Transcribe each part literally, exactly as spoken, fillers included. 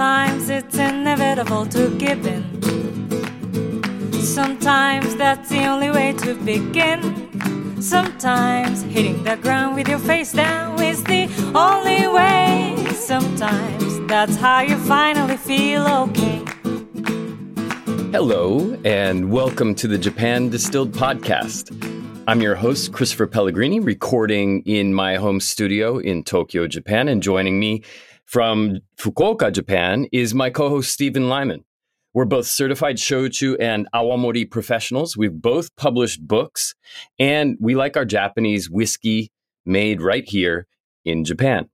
Sometimes it's inevitable to give in. Sometimes that's the only way to begin. Sometimes hitting the ground with your face down is the only way. Sometimes that's how you finally feel okay. Hello, and welcome to the Japan Distilled Podcast. I'm your host, Christopher Pellegrini, recording in my home studio in Tokyo, Japan, and joining me from Fukuoka, Japan, is my co-host, Stephen Lyman. We're both certified shochu and awamori professionals. We've both published books, and we like our Japanese whiskey made right here in Japan.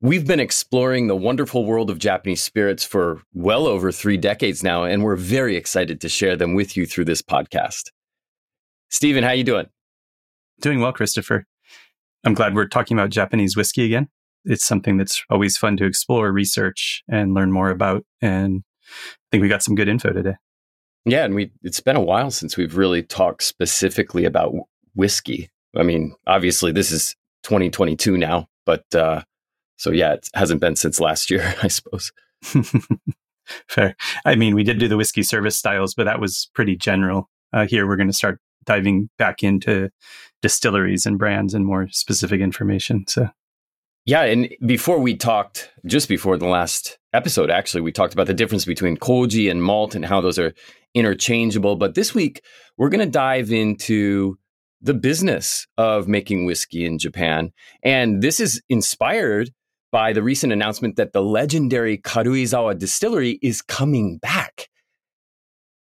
We've been exploring the wonderful world of Japanese spirits for well over three decades now, and we're very excited to share them with you through this podcast. Stephen, how you doing? Doing well, Christopher. I'm glad we're talking about Japanese whiskey again. It's something that's always fun to explore, research, and learn more about. And I think we got some good info today. Yeah, and we it's been a while since we've really talked specifically about whiskey. I mean, obviously, this is twenty twenty-two now, but uh, so yeah, it hasn't been since last year, I suppose. Fair. I mean, we did do the whiskey service styles, but that was pretty general. Uh, here, we're going to start diving back into distilleries and brands and more specific information. So, yeah. And before we talked, just before the last episode, actually, we talked about the difference between koji and malt and how those are interchangeable. But this week, we're going to dive into the business of making whiskey in Japan. And this is inspired by the recent announcement that the legendary Karuizawa distillery is coming back,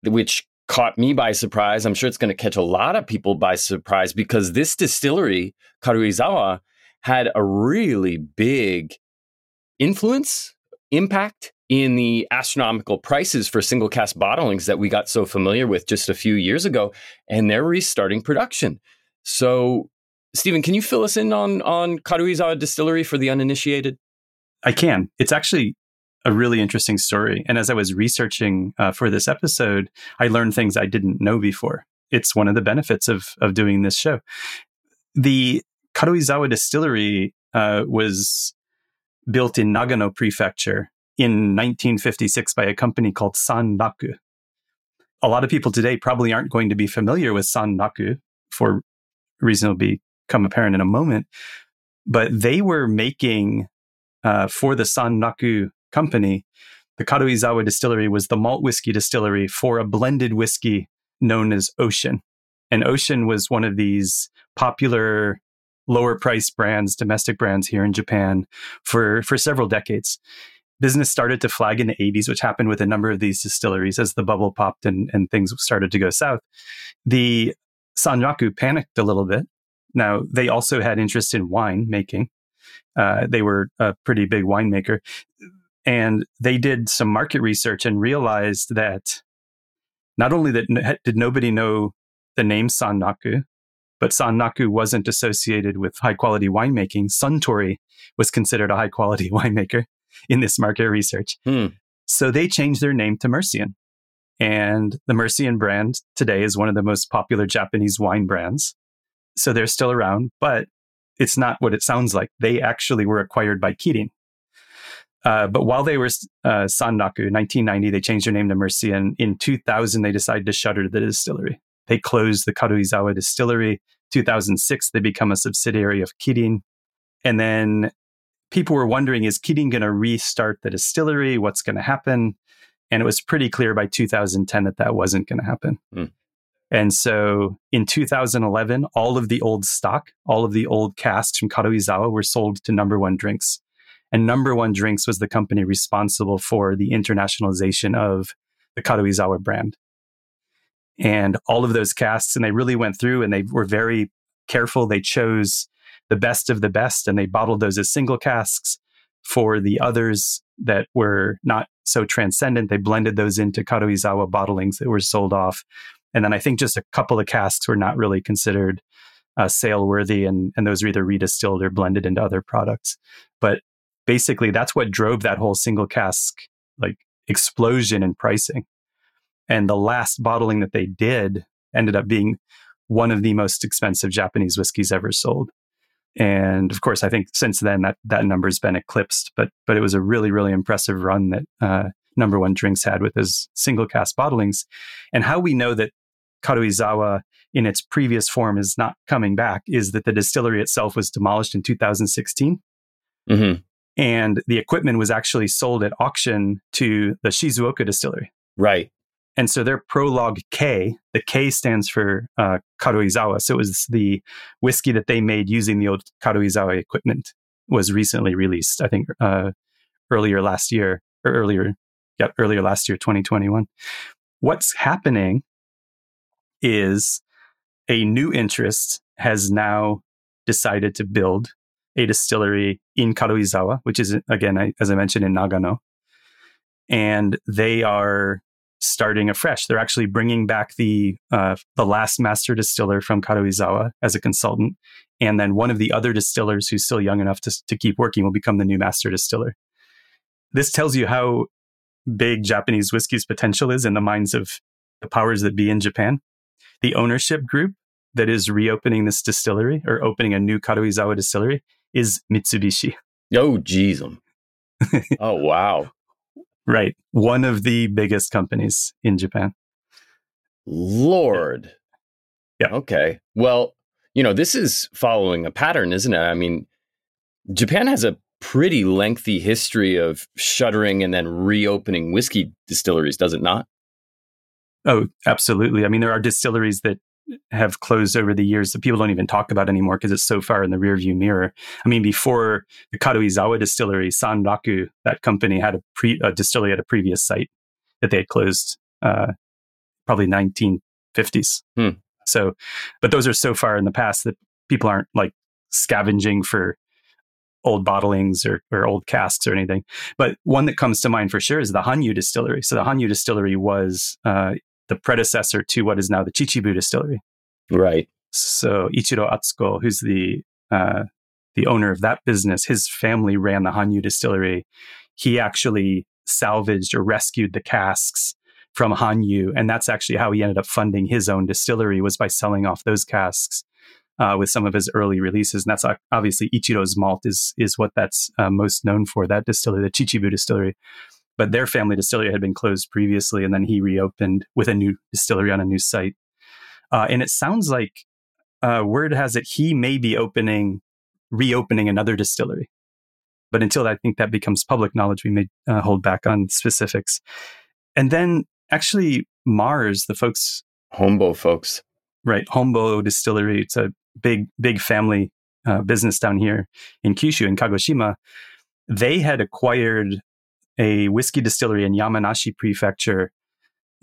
which caught me by surprise. I'm sure it's going to catch a lot of people by surprise because this distillery, Karuizawa, had a really big influence, impact in the astronomical prices for single cast bottlings that we got so familiar with just a few years ago, and they're restarting production. So, Stephen, can you fill us in on, on Karuizawa Distillery for the uninitiated? I can. It's actually a really interesting story. And as I was researching uh, for this episode, I learned things I didn't know before. It's one of the benefits of of doing this show. The Karuizawa Distillery uh, was built in Nagano Prefecture in nineteen fifty-six by a company called Sanraku. A lot of people today probably aren't going to be familiar with Sanraku for a reason that will become apparent in a moment. But they were making, uh, for the Sanraku company, the Karuizawa Distillery was the malt whiskey distillery for a blended whiskey known as Ocean. And Ocean was one of these popular lower price brands, domestic brands here in Japan for, for several decades. Business started to flag in the eighties, which happened with a number of these distilleries as the bubble popped and, and things started to go south. The Sanraku panicked a little bit. Now, they also had interest in wine making. Uh, they were a pretty big winemaker. And they did some market research and realized that not only that did nobody know the name Sanraku, but Sanraku wasn't associated with high-quality winemaking. Suntory was considered a high-quality winemaker in this market research. Hmm. So they changed their name to Mercian. And the Mercian brand today is one of the most popular Japanese wine brands. So they're still around, but it's not what it sounds like. They actually were acquired by Kirin. Uh, but while they were uh, Sanraku, in nineteen ninety, they changed their name to Mercian. In two thousand, they decided to shutter the distillery. They closed the Karuizawa Distillery. two thousand six, they become a subsidiary of Kirin. And then people were wondering, is Kirin going to restart the distillery? What's going to happen? And it was pretty clear by two thousand ten that that wasn't going to happen. Mm. And so in two thousand eleven, all of the old stock, all of the old casks from Karuizawa were sold to Number One Drinks. And Number One Drinks was the company responsible for the internationalization of the Karuizawa brand. And all of those casks, and they really went through and they were very careful. They chose the best of the best and they bottled those as single casks. For the others that were not so transcendent, they blended those into Karuizawa bottlings that were sold off. And then I think just a couple of casks were not really considered uh, sale worthy, and, and those were either redistilled or blended into other products. But basically, that's what drove that whole single cask like explosion in pricing. And the last bottling that they did ended up being one of the most expensive Japanese whiskeys ever sold. And of course, I think since then that, that number has been eclipsed, but but it was a really, really impressive run that uh, Number One Drinks had with his single cast bottlings. And how we know that Karuizawa in its previous form is not coming back is that the distillery itself was demolished in two thousand sixteen. Mm-hmm. And the equipment was actually sold at auction to the Shizuoka distillery. Right. And so their Prologue K, the K stands for uh, Karuizawa. So it was the whiskey that they made using the old Karuizawa equipment, was recently released, I think uh, earlier last year, or earlier, yeah, earlier last year, twenty twenty-one. What's happening is a new interest has now decided to build a distillery in Karuizawa, which is, again, I, as I mentioned, in Nagano. And they are starting afresh. They're actually bringing back the uh, the last master distiller from Karuizawa as a consultant, and then one of the other distillers who's still young enough to, to keep working will become the new master distiller. This tells you how big Japanese whiskey's potential is in the minds of the powers that be in Japan. The ownership group that is reopening this distillery, or opening a new Karuizawa distillery, is Mitsubishi. Oh, geez. Oh, wow. Right. One of the biggest companies in Japan. Lord. Yeah. Okay. Well, you know, this is following a pattern, isn't it? I mean, Japan has a pretty lengthy history of shuttering and then reopening whiskey distilleries, does it not? Oh, absolutely. I mean, there are distilleries that have closed over the years that people don't even talk about anymore because it's so far in the rearview mirror. I mean, before the Karuizawa distillery, Sanraku, that company had a, pre- a distillery at a previous site that they had closed, uh, probably nineteen fifties. Hmm. So, but those are so far in the past that people aren't like scavenging for old bottlings or, or old casks or anything. But one that comes to mind for sure is the Hanyu distillery. So the Hanyu distillery was, uh, the predecessor to what is now the Chichibu distillery. Right. So Ichiro Atsuko, who's the uh, the owner of that business, his family ran the Hanyu distillery. He actually salvaged or rescued the casks from Hanyu. And that's actually how he ended up funding his own distillery, was by selling off those casks uh, with some of his early releases. And that's obviously Ichiro's malt is, is what that's uh, most known for, that distillery, the Chichibu distillery. But their family distillery had been closed previously, and then he reopened with a new distillery on a new site. Uh, and it sounds like uh, word has it he may be opening, reopening another distillery. But until I think that becomes public knowledge, we may uh, hold back on specifics. And then actually Mars, the folks... Hombo folks. Right, Hombo Distillery. It's a big, big family uh, business down here in Kyushu, in Kagoshima. They had acquired a whiskey distillery in Yamanashi Prefecture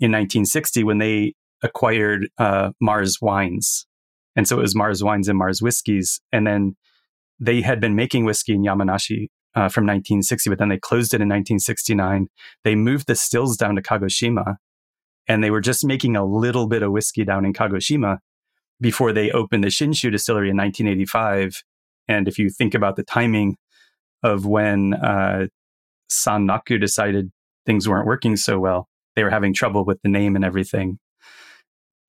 in nineteen sixty when they acquired uh, Mars Wines. And so it was Mars Wines and Mars Whiskies. And then they had been making whiskey in Yamanashi uh, from nineteen sixty, but then they closed it in nineteen sixty-nine. They moved the stills down to Kagoshima, and they were just making a little bit of whiskey down in Kagoshima before they opened the Shinshu distillery in nineteen eighty-five. And if you think about the timing of when... Uh, Sanraku decided things weren't working so well. They were having trouble with the name and everything.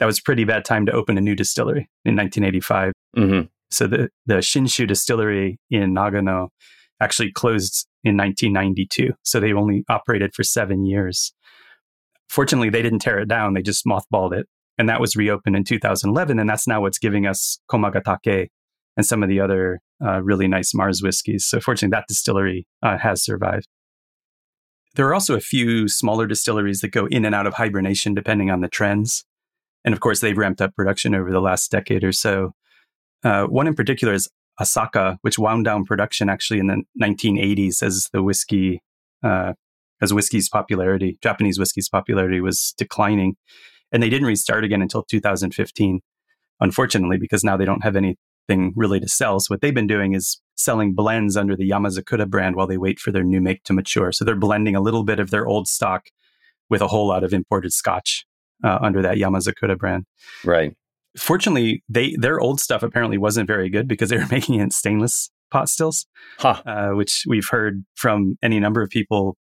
That was a pretty bad time to open a new distillery in nineteen eighty-five. Mm-hmm. So the, the Shinshu distillery in Nagano actually closed in nineteen ninety-two. So they only operated for seven years. Fortunately, they didn't tear it down. They just mothballed it. And that was reopened in two thousand eleven. And that's now what's giving us Komagatake and some of the other uh, really nice Mars whiskeys. So fortunately, that distillery uh, has survived. There are also a few smaller distilleries that go in and out of hibernation depending on the trends. And of course, they've ramped up production over the last decade or so. Uh, one in particular is Asaka, which wound down production actually in the nineteen eighties as the whiskey, uh, as whiskey's popularity, Japanese whiskey's popularity was declining. And they didn't restart again until two thousand fifteen, unfortunately, because now they don't have anything really to sell. So what they've been doing is selling blends under the Yamazakura brand while they wait for their new make to mature. So they're blending a little bit of their old stock with a whole lot of imported scotch uh, under that Yamazakura brand. Right. Fortunately, they their old stuff apparently wasn't very good because they were making it in stainless pot stills, huh. uh, which we've heard from any number of people.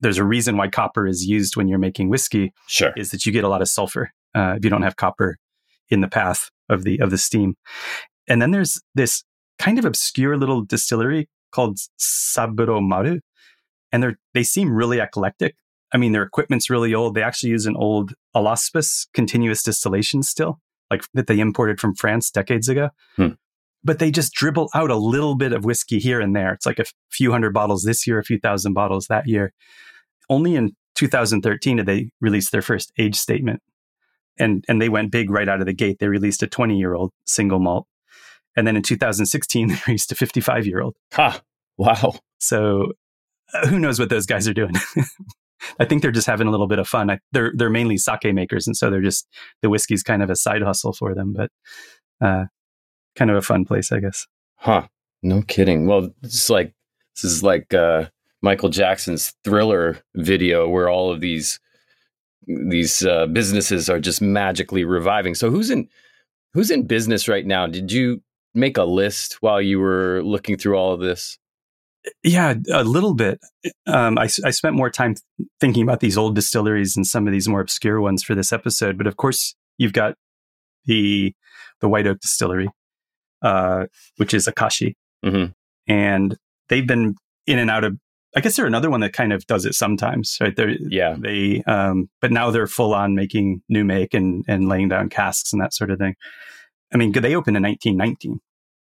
There's a reason why copper is used when you're making whiskey, sure, is that you get a lot of sulfur uh, if you don't have copper in the path of the of the steam. And then there's this kind of obscure little distillery called Saburo Maru. And they they seem really eclectic. I mean, their equipment's really old. They actually use an old Alaspis continuous distillation still, like that they imported from France decades ago. Hmm. But they just dribble out a little bit of whiskey here and there. It's like a few hundred bottles this year, a few thousand bottles that year. Only in two thousand thirteen did they release their first age statement. And and they went big right out of the gate. They released a twenty-year-old single malt. And then in two thousand sixteen, they released a fifty-five-year-old. Ha! Wow. So uh, who knows what those guys are doing? I think they're just having a little bit of fun. I, they're they're mainly sake makers, and so they're just, the whiskey's kind of a side hustle for them, but uh, kind of a fun place, I guess. Huh. No kidding. Well, it's like, this is like uh, Michael Jackson's Thriller video where all of these these uh, businesses are just magically reviving. So who's in who's in business right now? Did you make a list while you were looking through all of this? Yeah, a little bit. Um, I, I spent more time th- thinking about these old distilleries and some of these more obscure ones for this episode. But of course, you've got the the White Oak Distillery, uh, which is Akashi. Mm-hmm. And they've been in and out of, I guess they're another one that kind of does it sometimes, right? They're, yeah. They, um, but now they're full on making new make and, and laying down casks and that sort of thing. I mean, they opened in nineteen nineteen.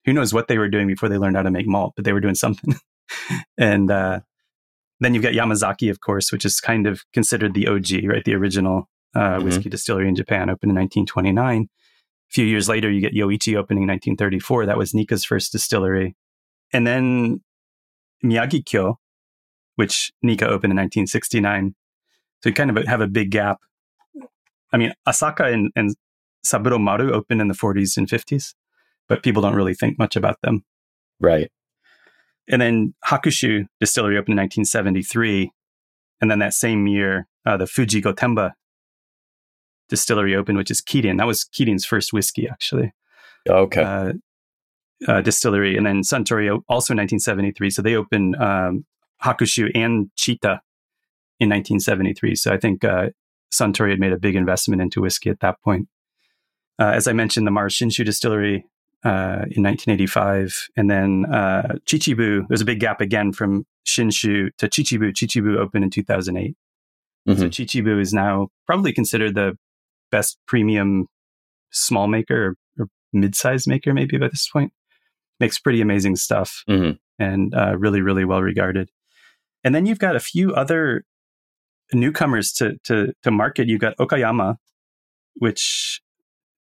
Who knows what they were doing before they learned how to make malt, but they were doing something. And uh, then you've got Yamazaki, of course, which is kind of considered the O G, right? The original uh, whiskey mm-hmm. distillery in Japan, opened in nineteen twenty-nine. A few years later, you get Yoichi opening in nineteen thirty-four. That was Nikka's first distillery. And then Miyagi-kyo, which Nikka opened in nineteen sixty-nine. So you kind of have a big gap. I mean, Asaka and, and Saburo Maru opened in the forties and fifties, but people don't really think much about them. Right. And then Hakushu Distillery opened in nineteen seventy-three. And then that same year, uh, the Fuji Gotemba Distillery opened, which is Kirin. That was Kirin's first whiskey, actually. Okay. Uh, uh, distillery. And then Suntory also in nineteen seventy-three. So they opened um, Hakushu and Chita in nineteen seventy-three. So I think uh, Suntory had made a big investment into whiskey at that point. Uh, as I mentioned, the Mars Shinshu Distillery Uh, in nineteen eighty-five, and then uh, Chichibu. There's a big gap again from Shinshu to Chichibu. Chichibu opened in two thousand eight. Mm-hmm. So Chichibu is now probably considered the best premium small maker or, or mid-sized maker, maybe by this point. Makes pretty amazing stuff, mm-hmm. and uh, really, really well regarded. And then you've got a few other newcomers to to, to market. You've got Okayama, which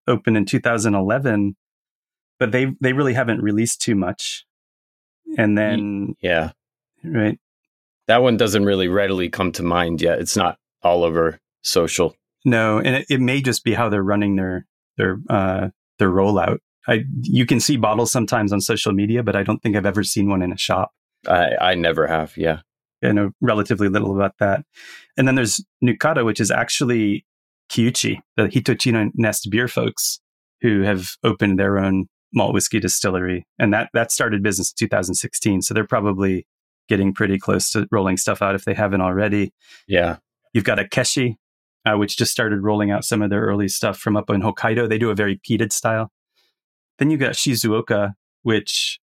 opened in two thousand eleven. But they they really haven't released too much. And then... Yeah. Right. That one doesn't really readily come to mind yet. It's not all over social. No, and it, it may just be how they're running their their uh, their rollout. I You can see bottles sometimes on social media, but I don't think I've ever seen one in a shop. I, I never have, yeah. I know relatively little about that. And then there's Nukata, which is actually Kyuchi, the Hitochino Nest beer folks, who have opened their own malt whiskey distillery. And that that started business in two thousand sixteen. So they're probably getting pretty close to rolling stuff out if they haven't already. Yeah. You've got Akeshi, uh, which just started rolling out some of their early stuff from up in Hokkaido. They do a very peated style. Then you've got Shizuoka, which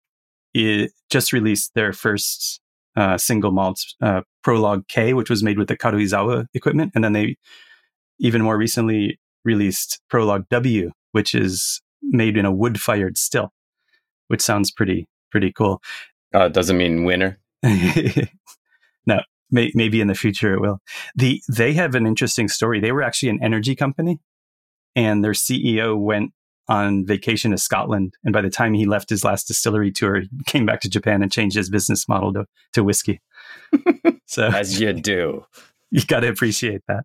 is, just released their first uh, single malt, uh, Prologue K, which was made with the Karuizawa equipment. And then they even more recently released Prologue W, which is made in a wood-fired still, which sounds pretty pretty cool. Uh, doesn't mean winter. No, may, maybe in the future it will. The They have an interesting story. They were actually an energy company, and their C E O went on vacation to Scotland. And by the time he left his last distillery tour, he came back to Japan and changed his business model to, to whiskey. So as you do. You got to appreciate that.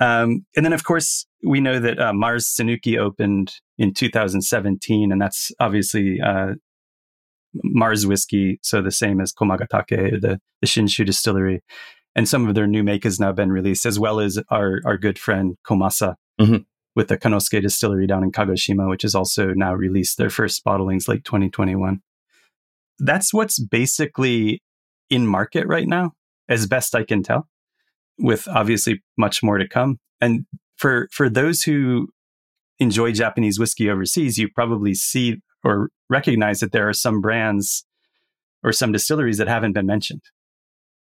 Um, and then, of course, we know that uh, Mars Sanuki opened in two thousand seventeen, and that's obviously uh, Mars whiskey, so the same as Komagatake, the, the Shinshu distillery. And some of their new make has now been released, as well as our, our good friend Komasa mm-hmm. with the Kanosuke distillery down in Kagoshima, which has also now released their first bottlings late twenty twenty-one. That's what's basically in market right now, as best I can tell, with obviously much more to come. And for for those who enjoy Japanese whiskey overseas, you probably see or recognize that there are some brands or some distilleries that haven't been mentioned.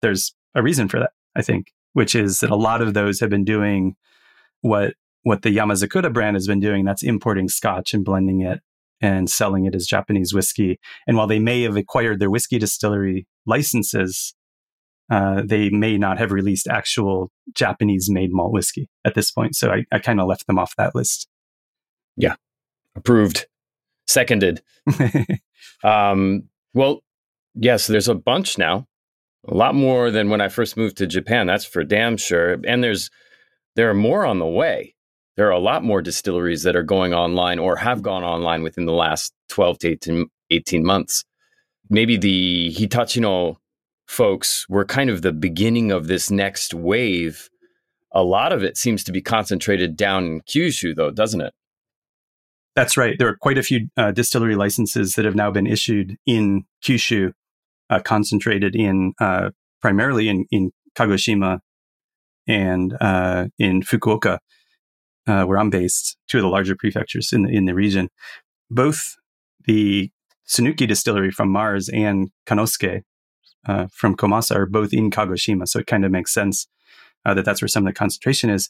There's a reason for that, I think, which is that a lot of those have been doing what what the Yamazakura brand has been doing, that's importing scotch and blending it and selling it as Japanese whiskey. And while they may have acquired their whiskey distillery licenses, uh, they may not have released actual Japanese-made malt whiskey at this point. So I, I kind of left them off that list. Yeah. Approved. Seconded. um, well, yes, there's a bunch now. A lot more than when I first moved to Japan. That's for damn sure. And there's there are more on the way. There are a lot more distilleries that are going online or have gone online within the last twelve to eighteen, eighteen months. Maybe the Hitachino folks were kind of the beginning of this next wave. A lot of it seems to be concentrated down in Kyushu, though, doesn't it? That's right. There are quite a few uh, distillery licenses that have now been issued in Kyushu, uh, concentrated in uh, primarily in, in Kagoshima and uh, in Fukuoka, uh, where I'm based, two of the larger prefectures in the, in the region. Both the Sanuki distillery from Mars and Kanosuke uh, from Komasa are both in Kagoshima, so it kind of makes sense uh, that that's where some of the concentration is.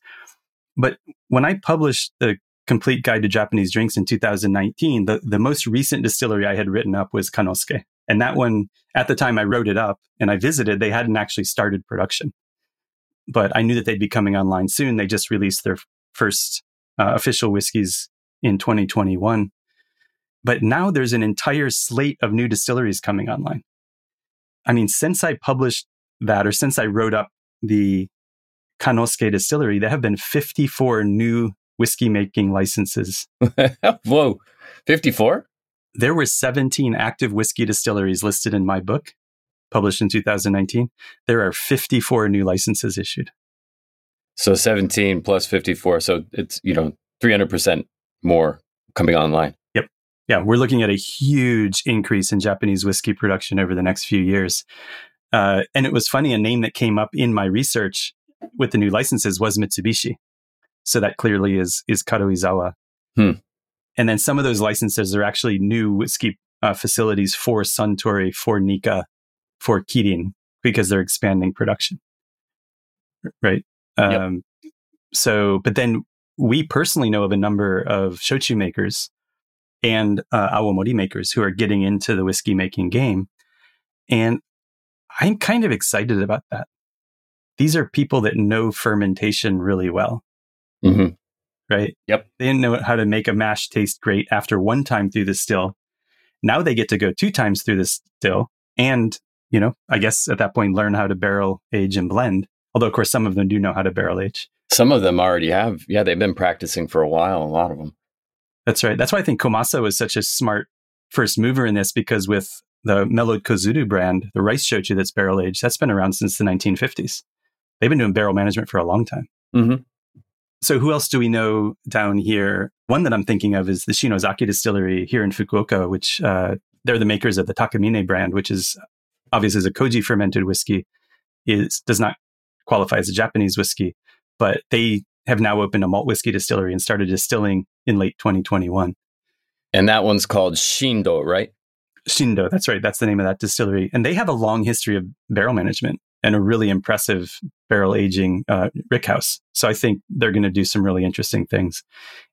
But when I published the Complete Guide to Japanese Drinks in two thousand nineteen, the, the most recent distillery I had written up was Kanosuke. And that one, at the time I wrote it up and I visited, they hadn't actually started production. But I knew that they'd be coming online soon. They just released their first uh, official whiskeys in twenty twenty-one. But now there's an entire slate of new distilleries coming online. I mean, since I published that, or since I wrote up the Kanosuke distillery, there have been fifty-four new whiskey making licenses. Whoa, fifty-four? There were seventeen active whiskey distilleries listed in my book, published in two thousand nineteen. There are fifty-four new licenses issued. So seventeen plus fifty-four. So it's, you know, three hundred percent more coming online. Yep. Yeah. We're looking at a huge increase in Japanese whiskey production over the next few years. Uh, and it was funny, a name that came up in my research with the new licenses was Mitsubishi. So that clearly is is Karuizawa. Hmm. And then some of those licenses are actually new whiskey uh, facilities for Suntory, for Nikka, for Kirin, because they're expanding production. Right? Um, yep. So, but then we personally know of a number of shochu makers and uh, awamori makers who are getting into the whiskey making game. And I'm kind of excited about that. These are people that know fermentation really well. Mm-hmm. Right? Yep. They didn't know how to make a mash taste great after one time through the still. Now they get to go two times through the still and, you know, I guess at that point, learn how to barrel, age, and blend. Although, of course, some of them do know how to barrel age. Some of them already have. Yeah, they've been practicing for a while, a lot of them. That's right. That's why I think Komasa was such a smart first mover in this, because with the mellowed Kozuru brand, the rice shochu that's barrel aged, that's been around since the nineteen fifties. They've been doing barrel management for a long time. Mm-hmm. So who else do we know down here? One that I'm thinking of is the Shinozaki Distillery here in Fukuoka, which uh, they're the makers of the Takamine brand, which is obviously is a koji fermented whiskey. It does not qualify as a Japanese whiskey, but they have now opened a malt whiskey distillery and started distilling in late twenty twenty-one. And that one's called Shindo, right? Shindo, that's right. That's the name of that distillery. And they have a long history of barrel management and a really impressive barrel aging uh, rickhouse. So I think they're going to do some really interesting things.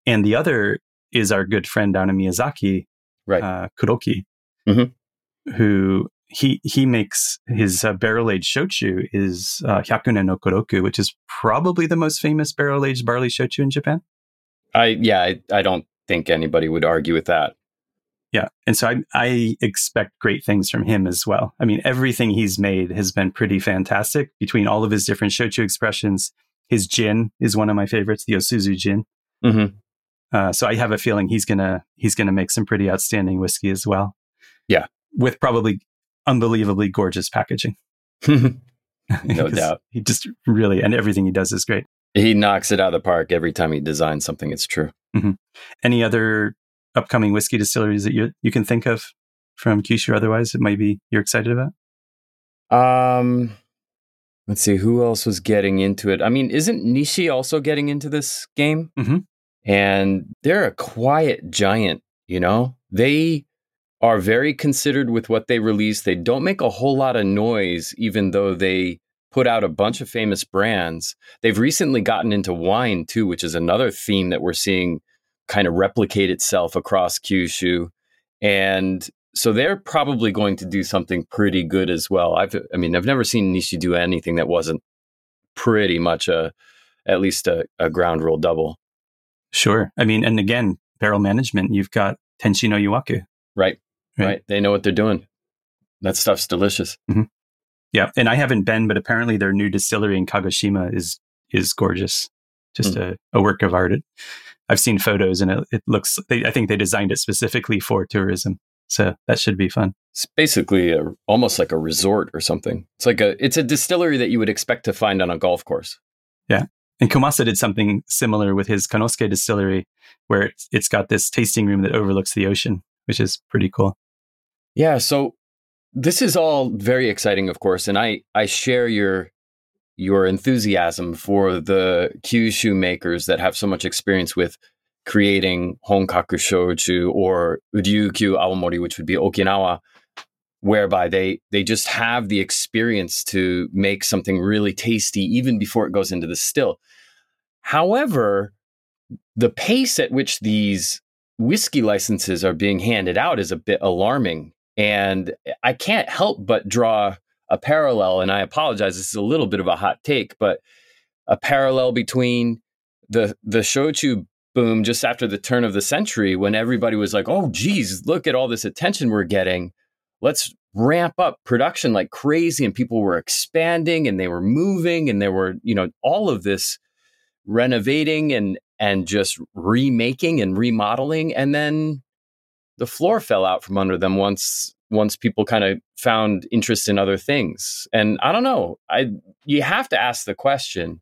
And the other is our good friend down in Miyazaki, right. uh, Kuroki, mm-hmm. who he he makes his uh, barrel-aged shochu is uh, Hyakunen no Kuroku, which is probably the most famous barrel-aged barley shochu in Japan. I Yeah, I, I don't think anybody would argue with that. Yeah. And so I, I expect great things from him as well. I mean, everything he's made has been pretty fantastic between all of his different shochu expressions. His gin is one of my favorites, the Osuzu gin. Mm-hmm. Uh, so I have a feeling he's going to he's gonna make some pretty outstanding whiskey as well. Yeah. With probably unbelievably gorgeous packaging. No doubt. He just really, and everything he does is great. He knocks it out of the park every time he designs something. It's true. Mm-hmm. Any other upcoming whiskey distilleries that you you can think of from Kyushu, otherwise it might be you're excited about? Um, let's see, who else was getting into it? I mean, isn't Nishi also getting into this game? Mm-hmm. And they're a quiet giant, you know? They are very considered with what they release. They don't make a whole lot of noise, even though they put out a bunch of famous brands. They've recently gotten into wine too, which is another theme that we're seeing kind of replicate itself across Kyushu. And so they're probably going to do something pretty good as well. I've, I mean, I've never seen Nishi do anything that wasn't pretty much a, at least a, a ground rule double. Sure. I mean, and again, barrel management, you've got Tenshi no Yuwaku. Right. Right. Right. They know what they're doing. That stuff's delicious. Mm-hmm. Yeah. And I haven't been, but apparently their new distillery in Kagoshima is, is gorgeous. Just mm. a, a work of art. It, I've seen photos and it, it looks, they, I think they designed it specifically for tourism. So that should be fun. It's basically a, almost like a resort or something. It's like a, it's a distillery that you would expect to find on a golf course. Yeah. And Komasa did something similar with his Kanosuke distillery, where it's, it's got this tasting room that overlooks the ocean, which is pretty cool. Yeah. So this is all very exciting, of course. And I, I share your, your enthusiasm for the Kyushu makers that have so much experience with creating Honkaku Shochu or Uryukyu Aomori, which would be Okinawa, whereby they, they just have the experience to make something really tasty even before it goes into the still. However, the pace at which these whiskey licenses are being handed out is a bit alarming. And I can't help but draw a parallel, and I apologize, this is a little bit of a hot take, but a parallel between the the shochu boom just after the turn of the century, when everybody was like, oh, geez, look at all this attention we're getting. Let's ramp up production like crazy. And people were expanding and they were moving and there were, you know, all of this renovating and, and just remaking and remodeling. And then the floor fell out from under them once, once people kind of found interest in other things. And I don't know, I, you have to ask the question,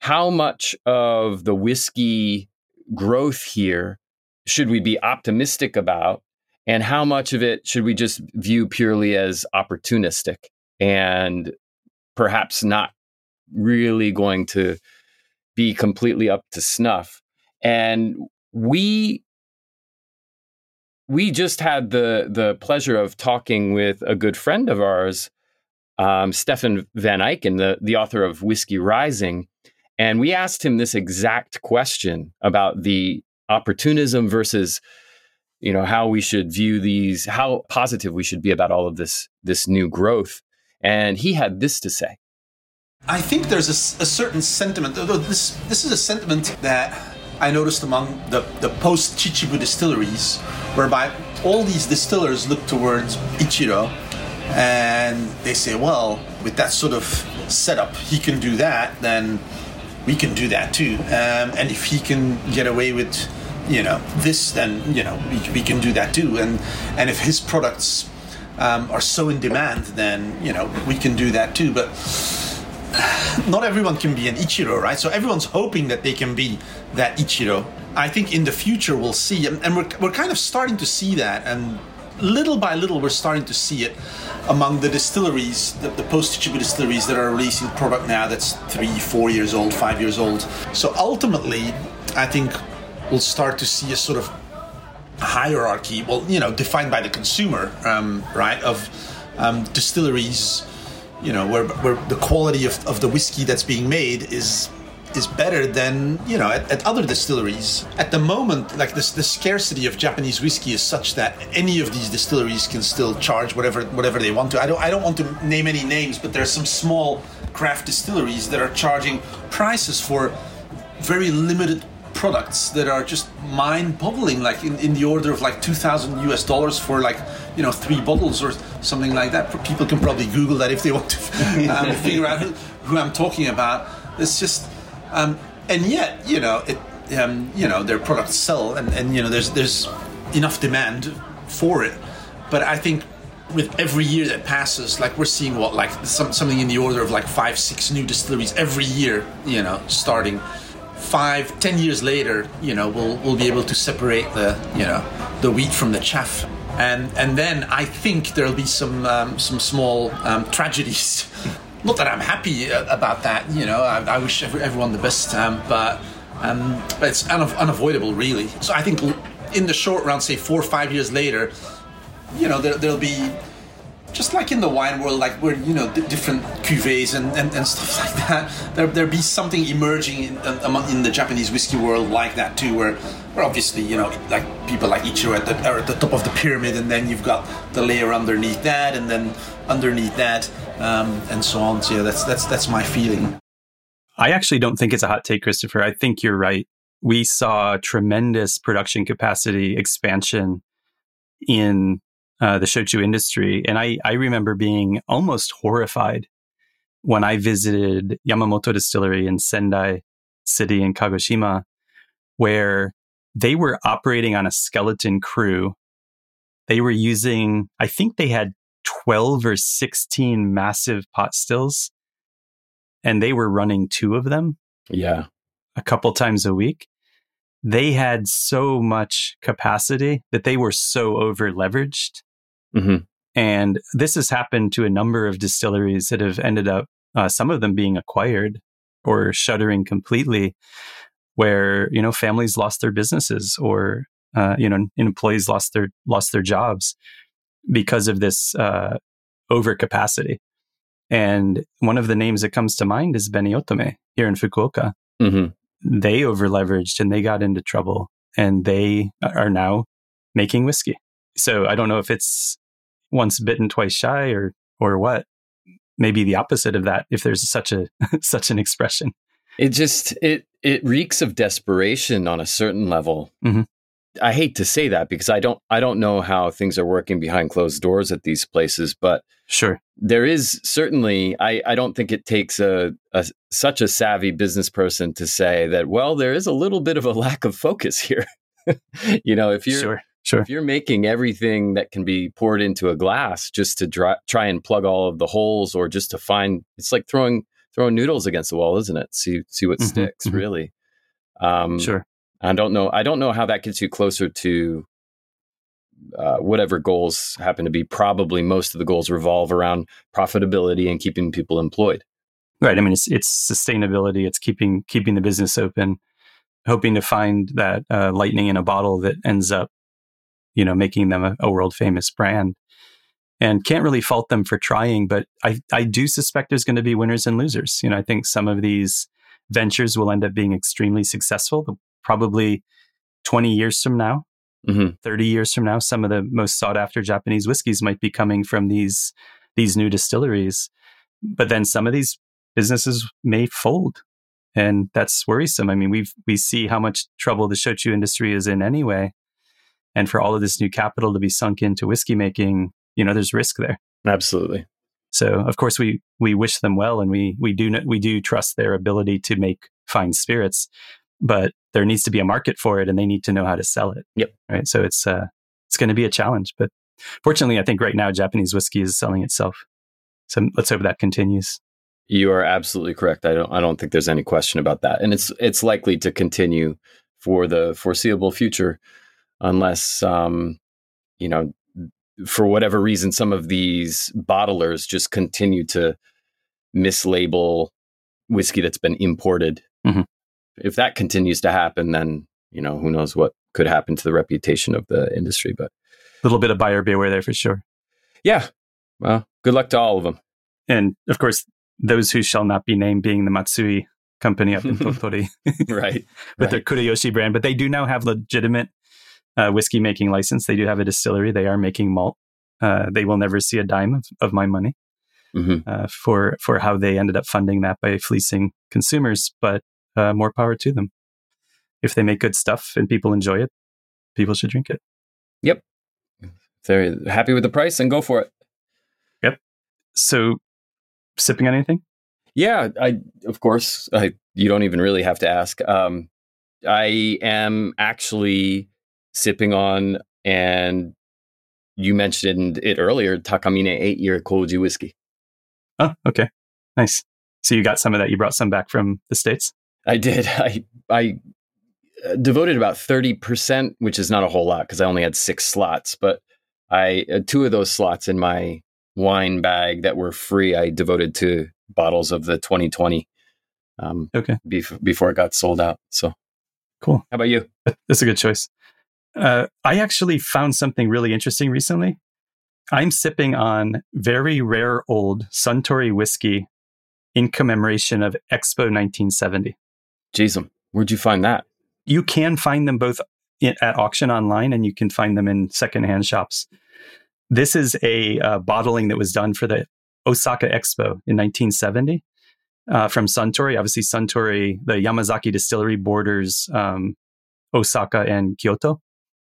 how much of the whiskey growth here should we be optimistic about? And how much of it should we just view purely as opportunistic and perhaps not really going to be completely up to snuff? And we we just had the the pleasure of talking with a good friend of ours, um, Stefan Van Eyken, the, the author of Whiskey Rising. And we asked him this exact question about the opportunism versus, you know, how we should view these, how positive we should be about all of this, this new growth. And he had this to say. I think there's a, a certain sentiment, this this is a sentiment that I noticed among the, the post-Chichibu distilleries, whereby all these distillers look towards Ichiro and they say, well, with that sort of setup, he can do that, then we can do that too. Um, and if he can get away with you know this, then you know we, we can do that too, and and if his products um, are so in demand, then you know we can do that too. But not everyone can be an Ichiro, right? So everyone's hoping that they can be that Ichiro. I think in the future we'll see, and, and we're we're kind of starting to see that, and little by little we're starting to see it among the distilleries, the, the post-Chichibu distilleries that are releasing product now that's three, four years old, five years old. So ultimately, I think we'll start to see a sort of hierarchy, well, you know, defined by the consumer, um, right, of um, distilleries, you know, where, where the quality of, of the whiskey that's being made is is better than, you know, at, at other distilleries. At the moment, like this, the scarcity of Japanese whiskey is such that any of these distilleries can still charge whatever whatever they want to. I don't I don't want to name any names, but there are some small craft distilleries that are charging prices for very limited products that are just mind-boggling, like in, in the order of like two thousand US dollars for like, you know, three bottles or something like that. People can probably Google that if they want to um, figure out who, who I'm talking about. It's just, um, and yet, you know, it, um, you know, their products sell, and, and you know, there's there's enough demand for it. But I think with every year that passes, like we're seeing what like some, something in the order of like five, six new distilleries every year, you know, starting. Five, ten years later, you know, we'll we'll be able to separate the, you know, the wheat from the chaff, and and then I think there'll be some um, some small um, tragedies. Not that I'm happy about that, you know. I, I wish every, everyone the best, um, but um, it's unav- unavoidable, really. So I think in the short run, say four or five years later, you know, there, there'll be, just like in the wine world, like where, you know, d- different cuvées and, and, and stuff like that, there, there'll be something emerging in, uh, among, in the Japanese whiskey world like that too, where, where obviously, you know, like people like Ichiro at the, are at the top of the pyramid, and then you've got the layer underneath that, and then underneath that, um, and so on. So yeah, that's, that's, that's my feeling. I actually don't think it's a hot take, Christopher. I think you're right. We saw tremendous production capacity expansion in uh, the shochu industry. And I, I remember being almost horrified when I visited Yamamoto Distillery in Sendai City in Kagoshima, where they were operating on a skeleton crew. They were using, I think they had twelve or sixteen massive pot stills, and they were running two of them. Yeah. A couple times a week. They had so much capacity that they were so over leveraged. Mm-hmm. And this has happened to a number of distilleries that have ended up, uh, some of them being acquired or shuttering completely, where, you know, families lost their businesses, or, uh, you know, employees lost their, lost their jobs because of this uh, overcapacity. And one of the names that comes to mind is Beniotome here in Fukuoka. Mm-hmm. They overleveraged and they got into trouble, and they are now making whiskey. So I don't know if it's once bitten, twice shy, or or what. Maybe the opposite of that, if there's such a such an expression. It just it it reeks of desperation on a certain level. Mm-hmm. I hate to say that, because I don't I don't know how things are working behind closed doors at these places, but sure, there is certainly, I, I don't think it takes a, a such a savvy business person to say that, well, there is a little bit of a lack of focus here. You know, if you're sure, sure. if you're making everything that can be poured into a glass just to dry, try and plug all of the holes, or just to find, it's like throwing throwing noodles against the wall, isn't it? See see what mm-hmm, sticks, mm-hmm. really. Um, sure. I don't know. I don't know how that gets you closer to uh, whatever goals happen to be. Probably most of the goals revolve around profitability and keeping people employed. Right. I mean, it's it's sustainability. It's keeping keeping the business open, hoping to find that uh, lightning in a bottle that ends up, you know, making them a, a world famous brand. And can't really fault them for trying, but I I do suspect there's going to be winners and losers. You know, I think some of these ventures will end up being extremely successful. The, Probably twenty years from now, mm-hmm. thirty years from now, some of the most sought after Japanese whiskeys might be coming from these these new distilleries. But then some of these businesses may fold, and that's worrisome. I mean, we we see how much trouble the shochu industry is in anyway, and for all of this new capital to be sunk into whiskey making, you know, there's risk there. Absolutely. So of course we we wish them well, and we we do we do trust their ability to make fine spirits, but there needs to be a market for it, and they need to know how to sell it. Yep. Right. So it's uh, it's going to be a challenge, but fortunately, I think right now Japanese whiskey is selling itself. So let's hope that continues. You are absolutely correct. I don't. I don't think there's any question about that, and it's it's likely to continue for the foreseeable future, unless um, you know, for whatever reason, some of these bottlers just continue to mislabel whiskey that's been imported. Mm-hmm. If that continues to happen, then, you know, who knows what could happen to the reputation of the industry. But a little bit of buyer beware there for sure. Yeah. Well, good luck to all of them. And of course, those who shall not be named being the Matsui company up in Suntory. Right. With right. their Kuroyoshi brand. But they do now have legitimate uh, whiskey making license. They do have a distillery. They are making malt. Uh, they will never see a dime of, of my money mm-hmm. uh, for, for how they ended up funding that by fleecing consumers. But Uh, more power to them. If they make good stuff and people enjoy it, people should drink it. Yep. If they're happy with the price, then go for it. Yep. So, sipping on anything? Yeah, I of course. I you don't even really have to ask. Um, I am actually sipping on, and you mentioned it earlier, Takamine eight-year Koji whiskey. Oh, okay. Nice. So you got some of that. You brought some back from the States? I did. I I devoted about thirty percent, which is not a whole lot because I only had six slots. But I uh, two of those slots in my wine bag that were free, I devoted to bottles of the twenty twenty. Um, okay. Bef- before it got sold out. So cool. How about you? That's a good choice. Uh, I actually found something really interesting recently. I'm sipping on very rare old Suntory whiskey in commemoration of Expo nineteen seventy. Jeez, where'd you find that? You can find them both in, at auction online, and you can find them in secondhand shops. This is a uh, bottling that was done for the Osaka Expo in nineteen seventy uh, from Suntory. Obviously, Suntory, the Yamazaki distillery, borders um, Osaka and Kyoto.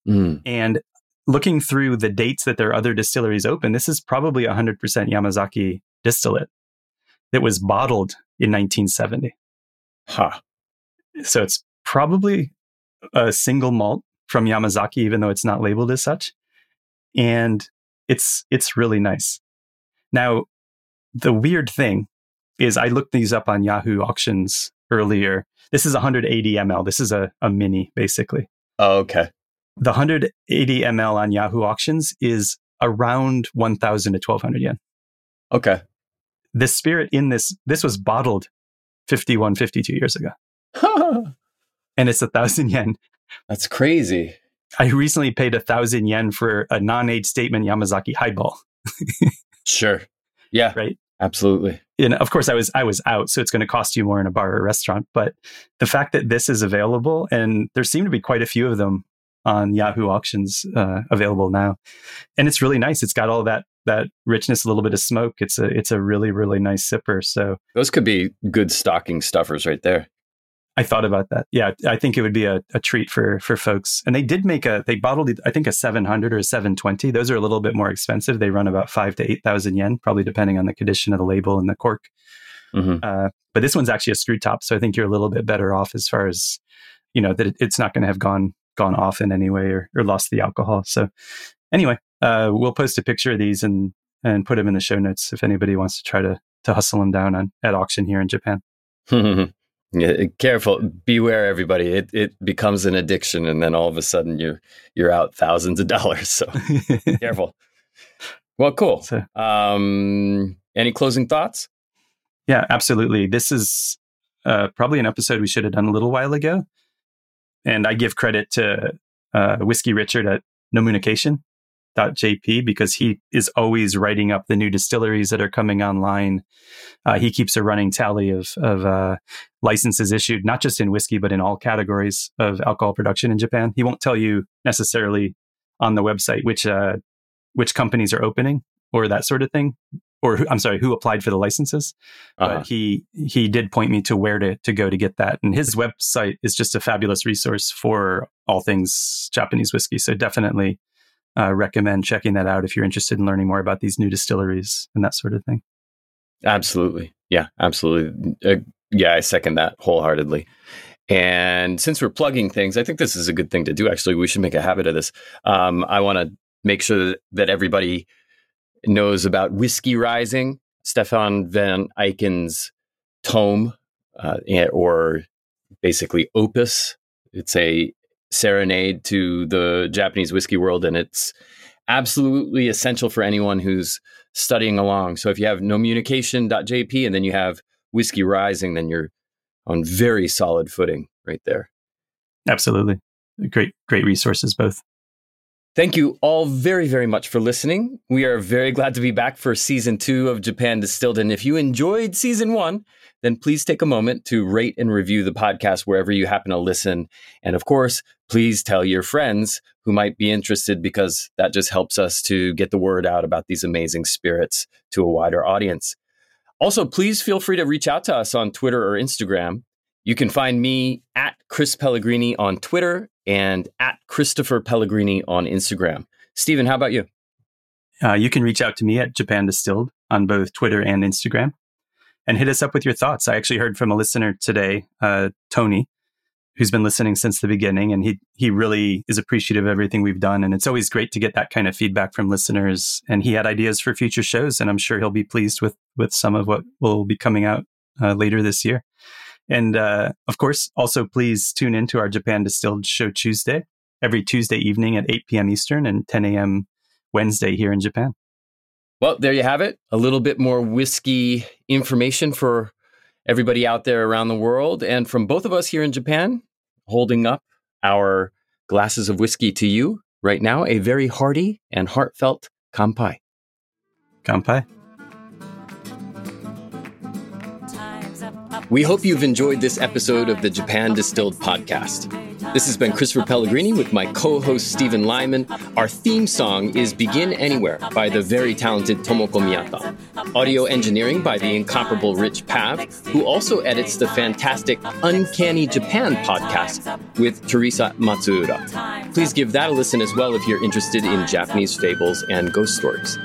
Mm. And looking through the dates that their other distilleries open, this is probably one hundred percent Yamazaki distillate that was bottled in nineteen seventy. Huh. So it's probably a single malt from Yamazaki, even though it's not labeled as such. And it's it's really nice. Now, the weird thing is I looked these up on Yahoo Auctions earlier. This is one hundred eighty milliliters. This is a, a mini, basically. Oh, okay. The one hundred eighty milliliters on Yahoo Auctions is around one thousand to twelve hundred yen. Okay. The spirit in this, this was bottled fifty-one, fifty-two years ago. And it's one thousand yen. That's crazy. I recently paid one thousand yen for a non-age statement Yamazaki highball. Sure. Yeah. Right. Absolutely. And of course, I was I was out, so it's going to cost you more in a bar or a restaurant. But the fact that this is available, and there seem to be quite a few of them on Yahoo Auctions uh, available now, and it's really nice. It's got all that that richness, a little bit of smoke. It's a it's a really really nice sipper. So those could be good stocking stuffers right there. I thought about that. Yeah, I think it would be a, a treat for for folks. And they did make a they bottled I think a seven hundred or a seven twenty. Those are a little bit more expensive. They run about five to eight thousand yen, probably depending on the condition of the label and the cork. Mm-hmm. Uh, but this one's actually a screw top, so I think you're a little bit better off as far as you know that it, it's not going to have gone gone off in any way or, or lost the alcohol. So anyway, uh, we'll post a picture of these and and put them in the show notes if anybody wants to try to to hustle them down on at auction here in Japan. Yeah, careful, beware, everybody. It it becomes an addiction, and then all of a sudden you you're out thousands of dollars. So careful. Well, cool. So, um, any closing thoughts? Yeah, absolutely. This is uh, probably an episode we should have done a little while ago, and I give credit to uh, Whiskey Richard at nomunication dot j p because he is always writing up the new distilleries that are coming online. Uh, he keeps a running tally of of uh, licenses issued, not just in whiskey, but in all categories of alcohol production in Japan. He won't tell you necessarily on the website which uh, which companies are opening or that sort of thing, or who, I'm sorry, who applied for the licenses. Uh-huh. But he he did point me to where to, to go to get that. And his website is just a fabulous resource for all things Japanese whiskey. So definitely Uh, recommend checking that out if you're interested in learning more about these new distilleries and that sort of thing. Absolutely. Yeah, absolutely. Uh, yeah, I second that wholeheartedly. And since we're plugging things, I think this is a good thing to do. Actually, we should make a habit of this. Um, I want to make sure that everybody knows about Whiskey Rising, Stefan Van Eyken's tome, uh, or basically opus. It's a serenade to the Japanese whiskey world, and it's absolutely essential for anyone who's studying along. So if you have nomunication dot j p and then you have Whiskey Rising, then you're on very solid footing right there. Absolutely. Great, great resources both. Thank you all very, very much for listening. We are very glad to be back for season two of Japan Distilled. And if you enjoyed season one, then please take a moment to rate and review the podcast wherever you happen to listen. And of course, please tell your friends who might be interested, because that just helps us to get the word out about these amazing spirits to a wider audience. Also, please feel free to reach out to us on Twitter or Instagram. You can find me at Chris Pellegrini on Twitter and at Christopher Pellegrini on Instagram. Stephen, how about you? Uh, you can reach out to me at Japan Distilled on both Twitter and Instagram. And hit us up with your thoughts. I actually heard from a listener today, uh, Tony, who's been listening since the beginning. And he he really is appreciative of everything we've done. And it's always great to get that kind of feedback from listeners. And he had ideas for future shows. And I'm sure he'll be pleased with, with some of what will be coming out uh, later this year. And uh, of course, also please tune into our Japan Distilled Show Tuesday, every Tuesday evening at eight p.m. Eastern and ten a.m. Wednesday here in Japan. Well, there you have it. A little bit more whiskey information for everybody out there around the world. And from both of us here in Japan, holding up our glasses of whiskey to you right now, a very hearty and heartfelt kanpai. Kanpai. We hope you've enjoyed this episode of the Japan Distilled podcast. This has been Christopher Pellegrini with my co-host Stephen Lyman. Our theme song is Begin Anywhere by the very talented Tomoko Miyata. Audio engineering by the incomparable Rich Pav, who also edits the fantastic Uncanny Japan podcast with Teresa Matsuura. Please give that a listen as well if you're interested in Japanese fables and ghost stories.